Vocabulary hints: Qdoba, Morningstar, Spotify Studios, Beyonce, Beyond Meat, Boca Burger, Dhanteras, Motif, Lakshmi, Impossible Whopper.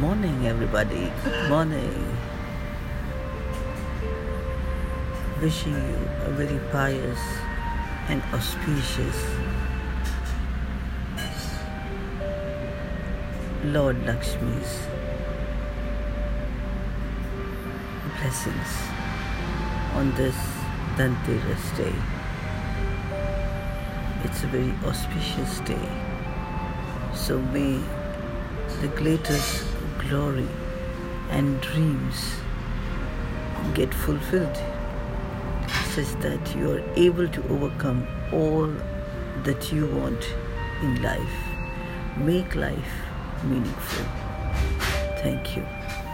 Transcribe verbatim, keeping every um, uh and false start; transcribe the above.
morning, everybody. Good morning. Wishing you a very pious and auspicious Lord Lakshmi's blessings on this Dhanteras day. It's a very auspicious day. So may the greatest glory and dreams get fulfilled, such that you are able to overcome all that you want in life. Make life meaningful. Thank you.